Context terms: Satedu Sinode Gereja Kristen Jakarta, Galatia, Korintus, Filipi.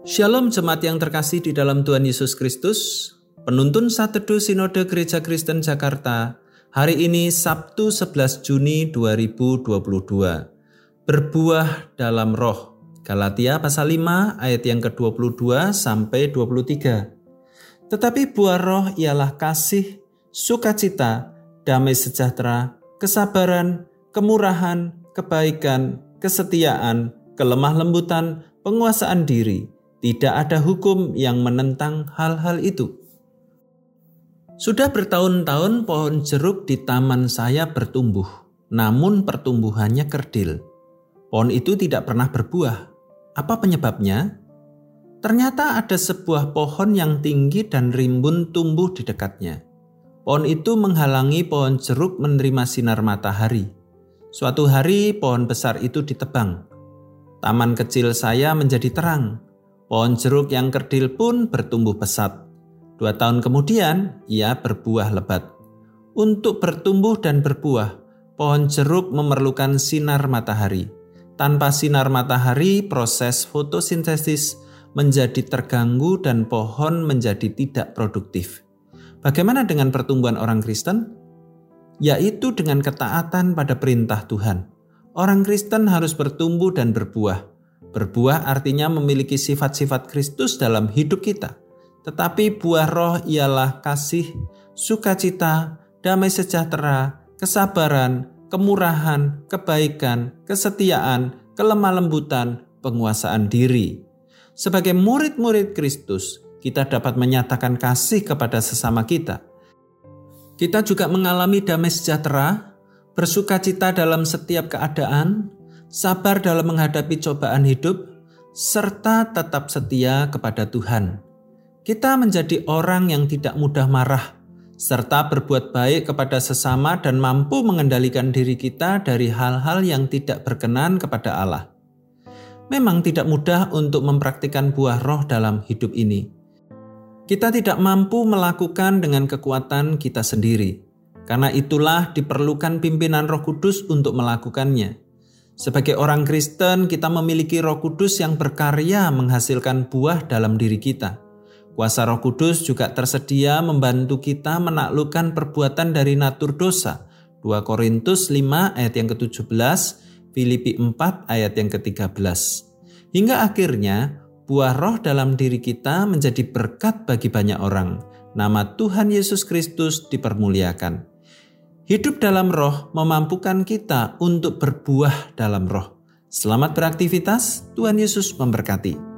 Shalom jemaat yang terkasih di dalam Tuhan Yesus Kristus. Penuntun Satedu Sinode Gereja Kristen Jakarta. Hari ini Sabtu 11 Juni 2022. Berbuah dalam roh. Galatia pasal 5 ayat yang ke-22 sampai 23. Tetapi buah roh ialah kasih, sukacita, damai sejahtera, kesabaran, kemurahan, kebaikan, kesetiaan, kelemah lembutan, penguasaan diri. Tidak ada hukum yang menentang hal-hal itu. Sudah bertahun-tahun pohon jeruk di taman saya bertumbuh, namun pertumbuhannya kerdil. Pohon itu tidak pernah berbuah. Apa penyebabnya? Ternyata ada sebuah pohon yang tinggi dan rimbun tumbuh di dekatnya. Pohon itu menghalangi pohon jeruk menerima sinar matahari. Suatu hari pohon besar itu ditebang. Taman kecil saya menjadi terang. Pohon jeruk yang kerdil pun bertumbuh pesat. 2 tahun kemudian, ia berbuah lebat. Untuk bertumbuh dan berbuah, pohon jeruk memerlukan sinar matahari. Tanpa sinar matahari, proses fotosintesis menjadi terganggu dan pohon menjadi tidak produktif. Bagaimana dengan pertumbuhan orang Kristen? Yaitu dengan ketaatan pada perintah Tuhan. Orang Kristen harus bertumbuh dan berbuah. Berbuah artinya memiliki sifat-sifat Kristus dalam hidup kita. Tetapi buah roh ialah kasih, sukacita, damai sejahtera, kesabaran, kemurahan, kebaikan, kesetiaan, kelemah lembutan, penguasaan diri. Sebagai murid-murid Kristus, kita dapat menyatakan kasih kepada sesama kita. Kita juga mengalami damai sejahtera, bersukacita dalam setiap keadaan, sabar dalam menghadapi cobaan hidup, serta tetap setia kepada Tuhan. Kita menjadi orang yang tidak mudah marah, serta berbuat baik kepada sesama dan mampu mengendalikan diri kita dari hal-hal yang tidak berkenan kepada Allah. Memang tidak mudah untuk mempraktikkan buah roh dalam hidup ini. Kita tidak mampu melakukan dengan kekuatan kita sendiri. Karena itulah diperlukan pimpinan Roh Kudus untuk melakukannya. Sebagai orang Kristen, kita memiliki Roh Kudus yang berkarya menghasilkan buah dalam diri kita. Kuasa Roh Kudus juga tersedia membantu kita menaklukkan perbuatan dari natur dosa. 2 Korintus 5 ayat yang ke-17, Filipi 4 ayat yang ke-13. Hingga akhirnya, buah roh dalam diri kita menjadi berkat bagi banyak orang. Nama Tuhan Yesus Kristus dipermuliakan. Hidup dalam roh memampukan kita untuk berbuah dalam roh. Selamat beraktivitas, Tuhan Yesus memberkati.